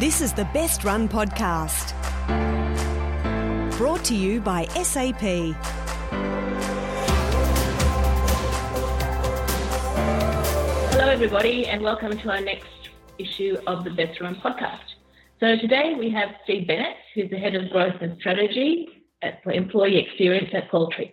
This is the Best Run Podcast, brought to you by SAP. Hello everybody and welcome to our next issue of the Best Run Podcast. So today we have Steve Bennetts, who's the Head of Growth and Strategy for Employee Experience at Qualtrics.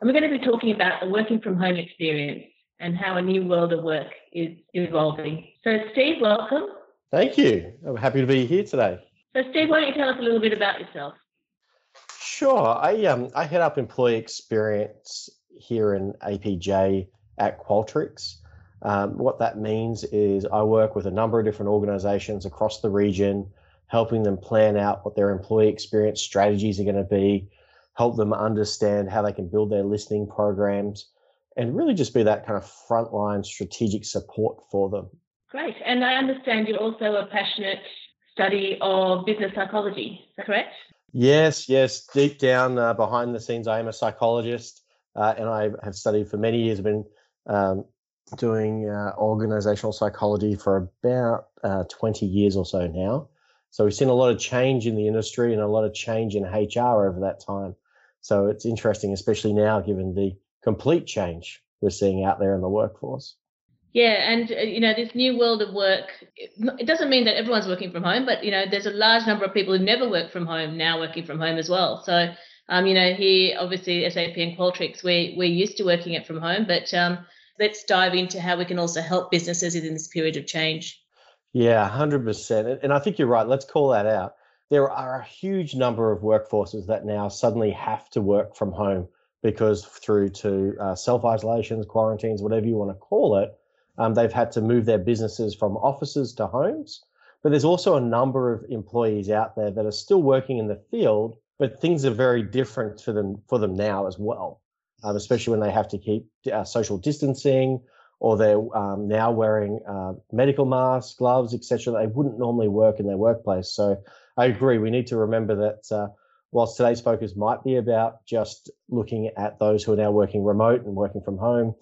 And we're going to be talking about the working from home experience and how a new world of work is evolving. So Steve, welcome. Thank you. I'm happy to be here today. So Steve, why don't you tell us a little bit about yourself? Sure. I head up employee experience here in APJ at Qualtrics. What that means is I work with a number of different organizations across the region, helping them plan out what their employee experience strategies are going to be, help them understand how they can build their listening programs, and really just be that kind of frontline strategic support for them. Great. And I understand you're also a passionate study of business psychology, is that correct? Yes. Deep down behind the scenes, I am a psychologist and I have studied for many years. I've been doing organizational psychology for about 20 years or so now. So we've seen a lot of change in the industry and a lot of change in HR over that time. So it's interesting, especially now, given the complete change we're seeing out there in the workforce. Yeah, and this new world of work, it doesn't mean that everyone's working from home, but there's a large number of people who never work from home now working from home as well. So here obviously SAP and Qualtrics, we're used to working it from home, but let's dive into how we can also help businesses in this period of change. Yeah, 100%, and I think you're right. Let's call that out. There are a huge number of workforces that now suddenly have to work from home because through to self-isolations, quarantines, whatever you want to call it, they've had to move their businesses from offices to homes. But there's also a number of employees out there that are still working in the field, but things are very different for them now as well, especially when they have to keep social distancing or they're now wearing medical masks, gloves, etc. They wouldn't normally work in their workplace. So I agree, we need to remember that whilst today's focus might be about just looking at those who are now working remote and working from home,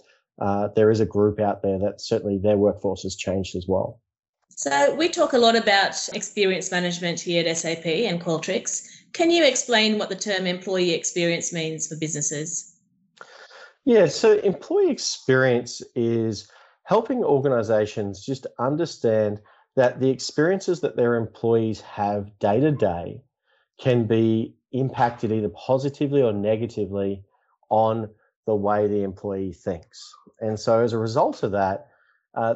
there is a group out there that certainly their workforce has changed as well. So we talk a lot about experience management here at SAP and Qualtrics. Can you explain what the term employee experience means for businesses? Yeah, so employee experience is helping organizations just understand that the experiences that their employees have day to day can be impacted either positively or negatively on the way the employee thinks. And so as a result of that,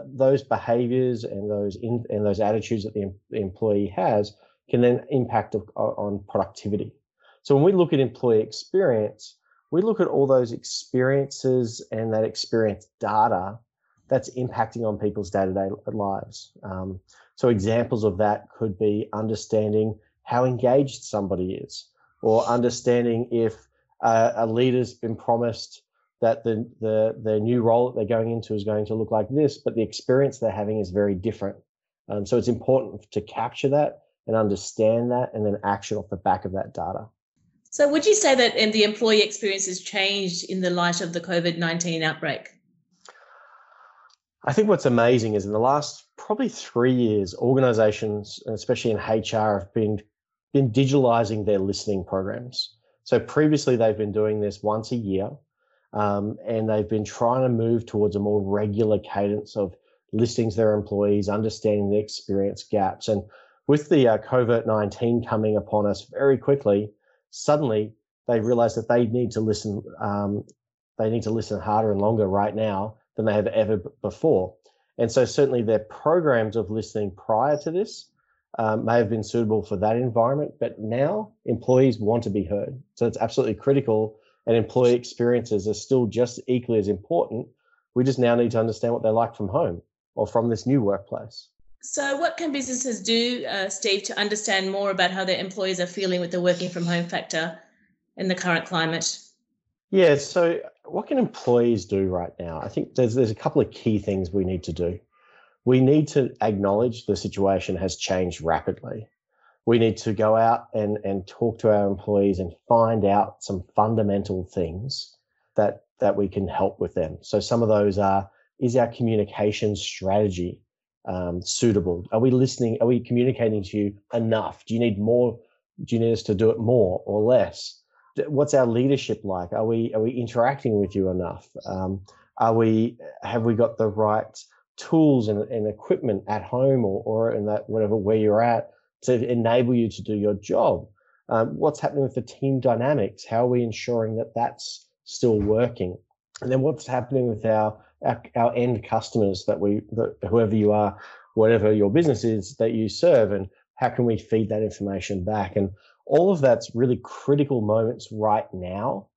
those behaviors and those attitudes that the employee has can then impact on productivity. So when we look at employee experience, we look at all those experiences and that experience data that's impacting on people's day-to-day lives. So examples of that could be understanding how engaged somebody is, or understanding if a leader's been promised that the new role that they're going into is going to look like this, but the experience they're having is very different. So it's important to capture that and understand that and then action off the back of that data. So would you say that the employee experience has changed in the light of the COVID-19 outbreak? I think what's amazing is in the last probably 3 years, organizations, especially in HR, have been digitalizing their listening programs. So previously they've been doing this once a year and they've been trying to move towards a more regular cadence of listening to their employees, understanding the experience gaps. And with the COVID-19 coming upon us very quickly, suddenly they realized that they need to listen. They need to listen harder and longer right now than they have ever before. And so certainly their programs of listening prior to this may have been suitable for that environment, but now employees want to be heard. So it's absolutely critical, and employee experiences are still just equally as important. We just now need to understand what they're like from home or from this new workplace. So what can businesses do, Steve, to understand more about how their employees are feeling with the working from home factor in the current climate? Yeah, so what can employees do right now? I think there's a couple of key things we need to do. We need to acknowledge the situation has changed rapidly. We need to go out and talk to our employees and find out some fundamental things that we can help with them. So some of those are, is our communication strategy suitable? Are we listening? Are we communicating to you enough? Do you need more? Do you need us to do it more or less? What's our leadership like? Are we interacting with you enough? Have we got the right tools and equipment at home or in that whatever where you're at to enable you to do your job? What's happening with the team dynamics? How are we ensuring that that's still working? And then what's happening with our end customers that whoever you are, whatever your business is that you serve, and how can we feed that information back? And all of that's really critical moments right now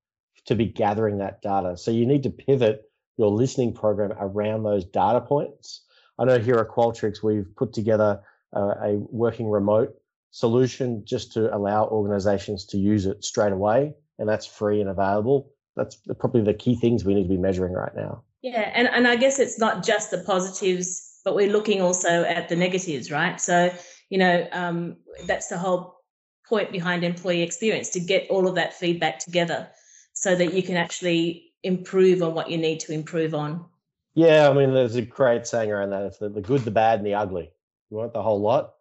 to be gathering that data. So you need to pivot your listening program around those data points. I know here at Qualtrics, we've put together a working remote solution just to allow organizations to use it straight away, and that's free and available. That's probably the key things we need to be measuring right now. Yeah, and I guess it's not just the positives, but we're looking also at the negatives, right? So, that's the whole point behind employee experience, to get all of that feedback together so that you can actually improve on what you need to improve on. Yeah, I mean, there's a great saying around that. It's the good, the bad, and the ugly. You want the whole lot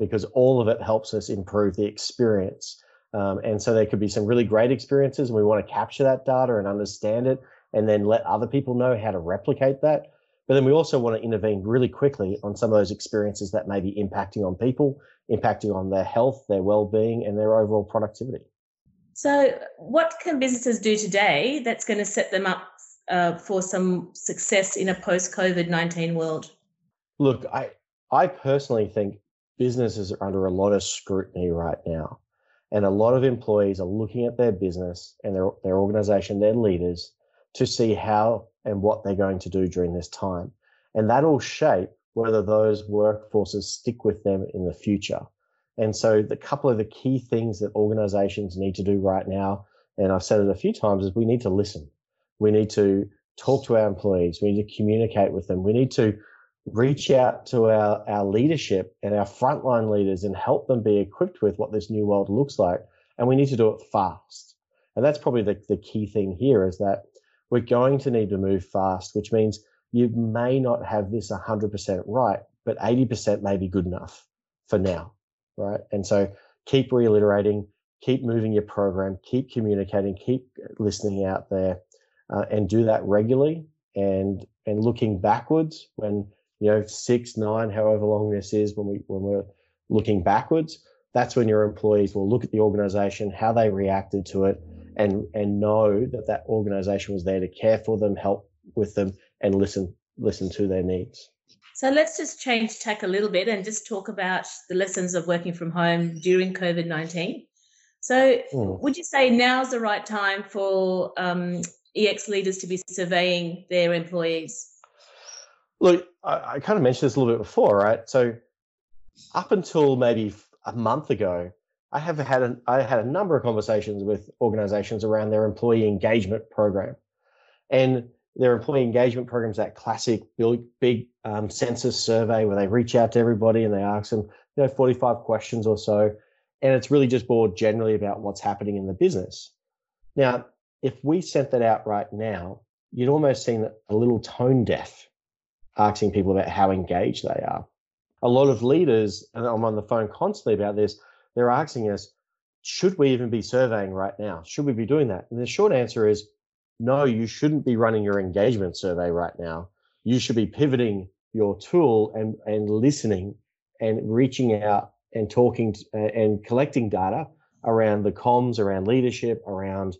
because all of it helps us improve the experience. And so there could be some really great experiences, and we want to capture that data and understand it and then let other people know how to replicate that. But then we also want to intervene really quickly on some of those experiences that may be impacting on people, impacting on their health, their well-being, and their overall productivity. So what can businesses do today that's going to set them up for some success in a post-COVID-19 world? Look, I personally think businesses are under a lot of scrutiny right now. And a lot of employees are looking at their business and their organization, their leaders, to see how and what they're going to do during this time. And that'll shape whether those workforces stick with them in the future. And so the couple of the key things that organizations need to do right now, and I've said it a few times, is we need to listen. We need to talk to our employees. We need to communicate with them. We need to reach out to our leadership and our frontline leaders and help them be equipped with what this new world looks like. And we need to do it fast. And that's probably the key thing here, is that we're going to need to move fast, which means you may not have this 100% right, but 80% may be good enough for now, right? And so keep reiterating, keep moving your program, keep communicating, keep listening out there, and do that regularly and looking backwards when, 6, 9, however long this is, when we're looking backwards, that's when your employees will look at the organization, how they reacted to it, and know that organization was there to care for them, help with them, and listen to their needs. So let's just change tack a little bit and just talk about the lessons of working from home during COVID-19. So would you say now's the right time for EX leaders to be surveying their employees? Look, I kind of mentioned this a little bit before, right? So up until maybe a month ago, I had a number of conversations with organizations around their employee engagement program. And their employee engagement program is that classic big census survey where they reach out to everybody and they ask them, 45 questions or so. And it's really just more generally about what's happening in the business. Now, if we sent that out right now, you'd almost seem a little tone deaf asking people about how engaged they are. A lot of leaders, and I'm on the phone constantly about this, they're asking us, should we even be surveying right now? Should we be doing that? And the short answer is, no, you shouldn't be running your engagement survey right now. You should be pivoting your tool and listening and reaching out and talking and collecting data around the comms, around leadership, around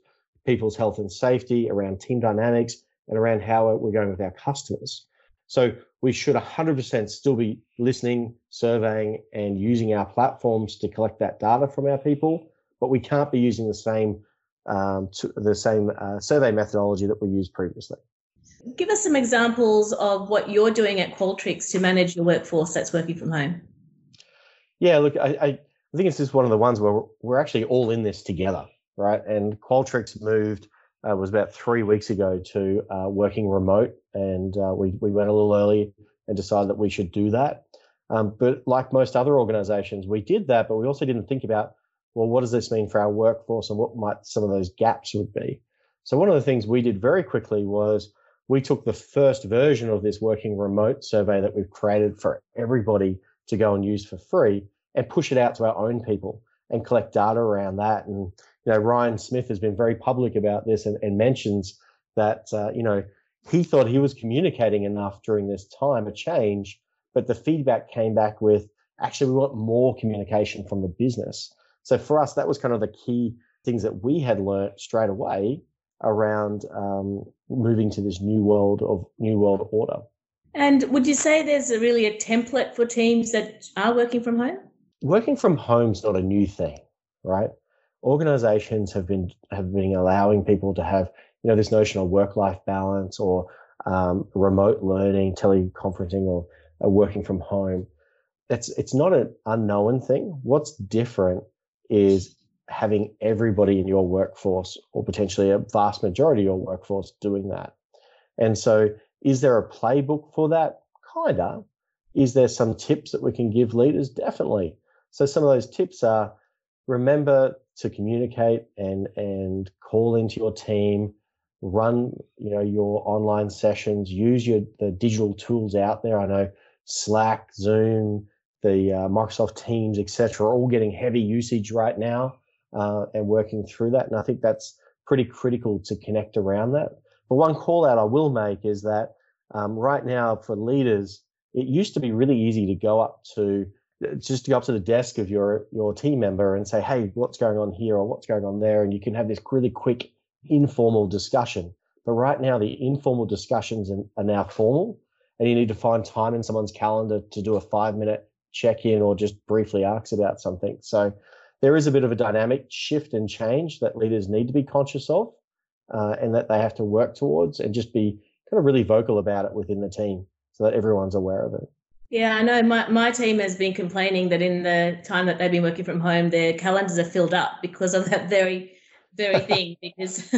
people's health and safety, around team dynamics, and around how we're going with our customers. So we should 100% still be listening, surveying, and using our platforms to collect that data from our people, but we can't be using the same survey methodology that we used previously. Give us some examples of what you're doing at Qualtrics to manage your workforce that's working from home. Yeah, look, I think it's just one of the ones where we're actually all in this together, right? And Qualtrics moved was about 3 weeks ago to working remote, and we went a little early and decided that we should do that. But like most other organizations, we did that, but we also didn't think about, well, what does this mean for our workforce and what might some of those gaps would be? So one of the things we did very quickly was we took the first version of this working remote survey that we've created for everybody to go and use for free and push it out to our own people and collect data around that. And, you know, Ryan Smith has been very public about this and mentions that, you know, he thought he was communicating enough during this time, a change, but the feedback came back with, actually, we want more communication from the business. So for us, that was kind of the key things that we had learned straight away around moving to this new world order. And would you say there's really a template for teams that are working from home? Working from home is not a new thing, right? Organizations have been allowing people to have, you know, this notion of work-life balance or remote learning, teleconferencing, or working from home. It's not an unknown thing. What's different is having everybody in your workforce, or potentially a vast majority of your workforce, doing that. And so is there a playbook for that? Kind of. Is there some tips that we can give leaders? Definitely. So some of those tips are, remember to communicate and call into your team, run, you know, your online sessions, use the digital tools out there. I know Slack, Zoom, the Microsoft Teams, etc., are all getting heavy usage right now and working through that. And I think that's pretty critical to connect around that. But one call out I will make is that right now for leaders, it used to be really easy to go up to the desk of your team member and say, hey, what's going on here or what's going on there? And you can have this really quick informal discussion. But right now, the informal discussions are now formal, and you need to find time in someone's calendar to do a 5-minute check-in or just briefly ask about something. So there is a bit of a dynamic shift and change that leaders need to be conscious of and that they have to work towards, and just be kind of really vocal about it within the team so that everyone's aware of it. Yeah, I know my team has been complaining that in the time that they've been working from home, their calendars are filled up because of that very thing, because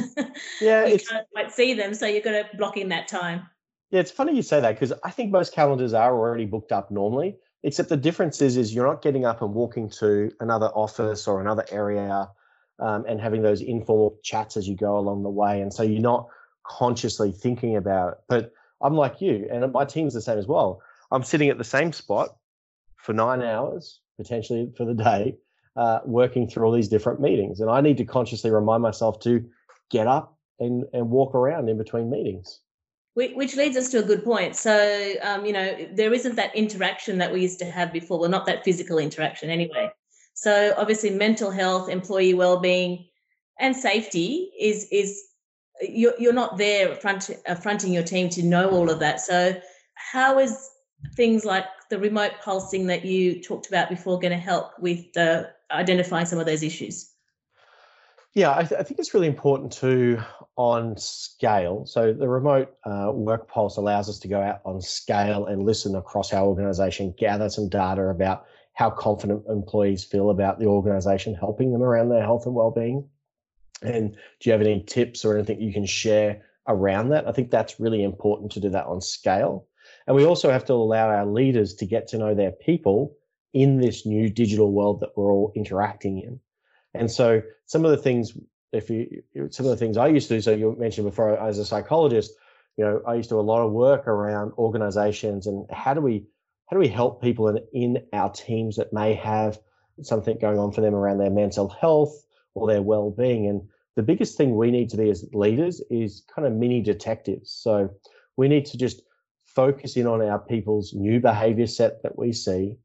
yeah, you can't quite see them, so you've got to block in that time. Yeah, it's funny you say that, because I think most calendars are already booked up normally, except the difference is you're not getting up and walking to another office or another area and having those informal chats as you go along the way. And so you're not consciously thinking about it. But I'm like you, and my team's the same as well. I'm sitting at the same spot for 9 hours, potentially for the day, working through all these different meetings. And I need to consciously remind myself to get up and walk around in between meetings. Which leads us to a good point. So, you know, there isn't that interaction that we used to have before. Well, not that physical interaction anyway. So obviously mental health, employee wellbeing and safety is you're not there fronting your team to know all of that. So how is things like the remote pulsing that you talked about before going to help with identifying some of those issues? Yeah, I think it's really important to, on scale. So the remote work pulse allows us to go out on scale and listen across our organization, gather some data about how confident employees feel about the organization helping them around their health and well-being. And do you have any tips or anything you can share around that? I think that's really important to do that on scale. And we also have to allow our leaders to get to know their people in this new digital world that we're all interacting in. And so some of the things I used to do, so you mentioned before, as a psychologist, you know, I used to do a lot of work around organizations and how do we help people in our teams that may have something going on for them around their mental health or their well-being. And the biggest thing we need to be as leaders is kind of mini detectives. So we need to just focus in on our people's new behavior set that we see,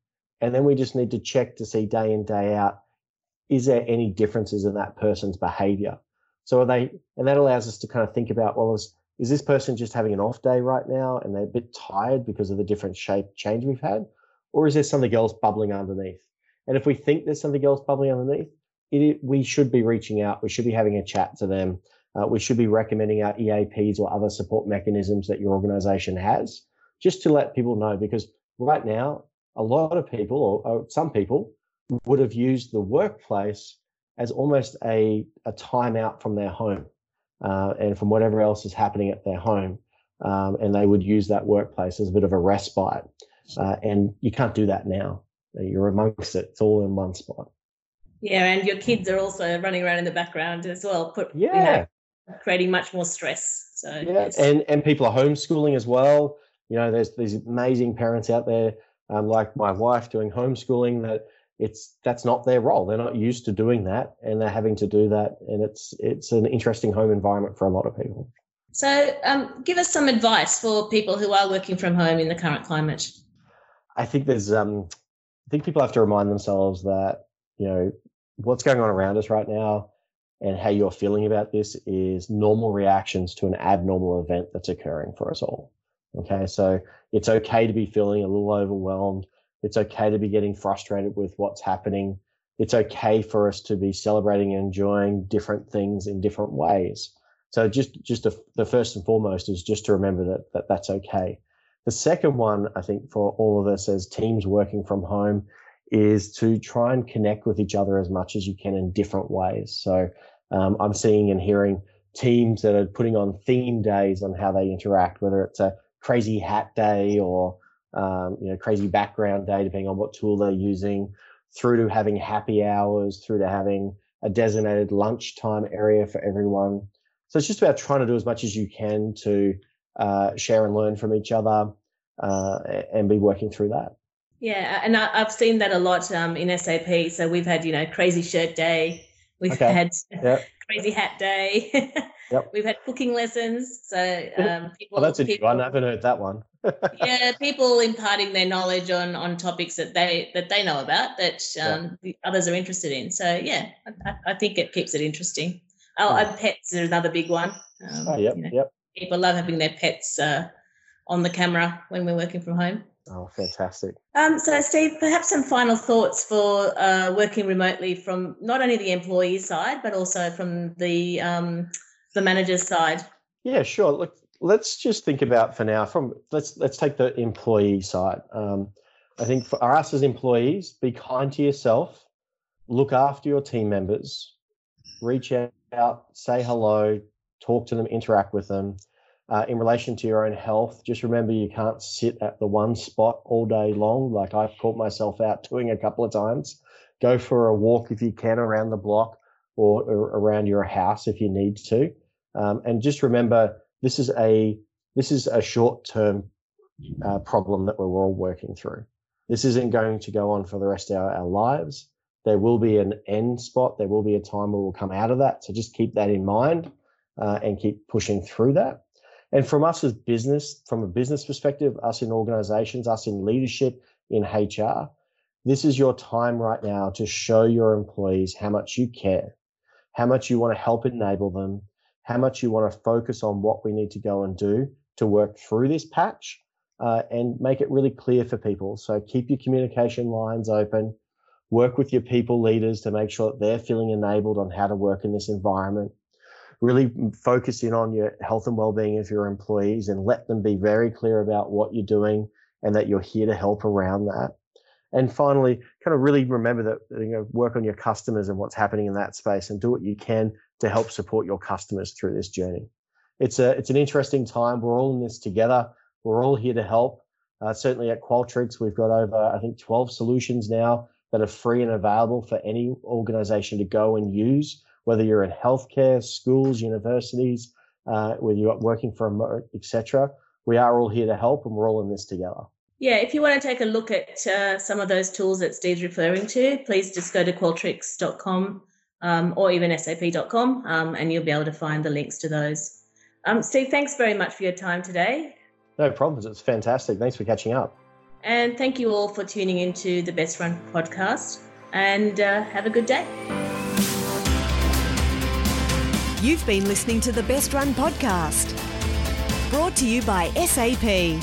and then we just need to check to see day in, day out, is there any differences in that person's behavior? So and that allows us to kind of think about, well, is this person just having an off day right now and they're a bit tired because of the different change we've had? Or is there something else bubbling underneath? And if we think there's something else bubbling underneath, we should be reaching out. We should be having a chat to them. We should be recommending our EAPs or other support mechanisms that your organization has, just to let people know, because right now, a lot of people or some people would have used the workplace as almost a time out from their home and from whatever else is happening at their home. And they would use that workplace as a bit of a respite. And you can't do that now. You're amongst it. It's all in one spot. Yeah, and your kids are also running around in the background as well. Put, yeah. You know, creating much more stress. So yeah, and people are homeschooling as well. You know, there's these amazing parents out there, like my wife, doing homeschooling that that's not their role. They're not used to doing that, and they're having to do that. And it's an interesting home environment for a lot of people. So give us some advice for people who are working from home in the current climate. I think I think people have to remind themselves that, you know, what's going on around us right now and how you're feeling about this is normal reactions to an abnormal event that's occurring for us all. Okay, so it's okay to be feeling a little overwhelmed. It's okay to be getting frustrated with what's happening. It's okay for us to be celebrating and enjoying different things in different ways. So just the first and foremost is just to remember that that's okay. The second one, I think, for all of us as teams working from home is to try and connect with each other as much as you can in different ways. So I'm seeing and hearing teams that are putting on theme days on how they interact, whether it's a crazy hat day or crazy background day, depending on what tool they're using, through to having happy hours, through to having a designated lunchtime area for everyone. So it's just about trying to do as much as you can to share and learn from each other and be working through that. Yeah, and I've seen that a lot in SAP. So we've had, crazy shirt day. We've had crazy hat day. We've had cooking lessons. So people. Well, that's a new one. I haven't heard that one. Yeah, people imparting their knowledge on topics that they know about that the others are interested in. So, yeah, I think it keeps it interesting. Oh, and pets are another big one. People love having their pets on the camera when we're working from home. Oh, fantastic. So, Steve, perhaps some final thoughts for working remotely from not only the employee side, but also from the manager's side. Yeah, sure. Look, let's just think about for now let's take the employee side. I think for us as employees, be kind to yourself, look after your team members, reach out, say hello, talk to them, interact with them. In relation to your own health, just remember you can't sit at the one spot all day long, like I've caught myself out doing a couple of times. Go for a walk if you can around the block or around your house if you need to. And just remember this is a short-term problem that we're all working through. This isn't going to go on for the rest of our lives. There will be an end spot. There will be a time where we'll come out of that. So just keep that in mind and keep pushing through that. And from us as business, from a business perspective, us in organizations, us in leadership, in HR, this is your time right now to show your employees how much you care, how much you want to help enable them, how much you want to focus on what we need to go and do to work through this patch and make it really clear for people. So keep your communication lines open. Work with your people leaders to make sure that they're feeling enabled on how to work in this environment. Really focus in on your health and well-being of your employees and let them be very clear about what you're doing and that you're here to help around that. And finally, kind of really remember that, work on your customers and what's happening in that space and do what you can to help support your customers through this journey. It's an interesting time. We're all in this together. We're all here to help. Certainly at Qualtrics, we've got over, I think, 12 solutions now that are free and available for any organization to go and use, whether you're in healthcare, schools, universities, whether you're working for remote, et cetera. We are all here to help and we're all in this together. Yeah, if you want to take a look at some of those tools that Steve's referring to, please just go to qualtrics.com or even sap.com and you'll be able to find the links to those. Steve, thanks very much for your time today. No problems. It's fantastic. Thanks for catching up. And thank you all for tuning into the Best Run podcast and have a good day. You've been listening to the Best Run podcast, brought to you by SAP.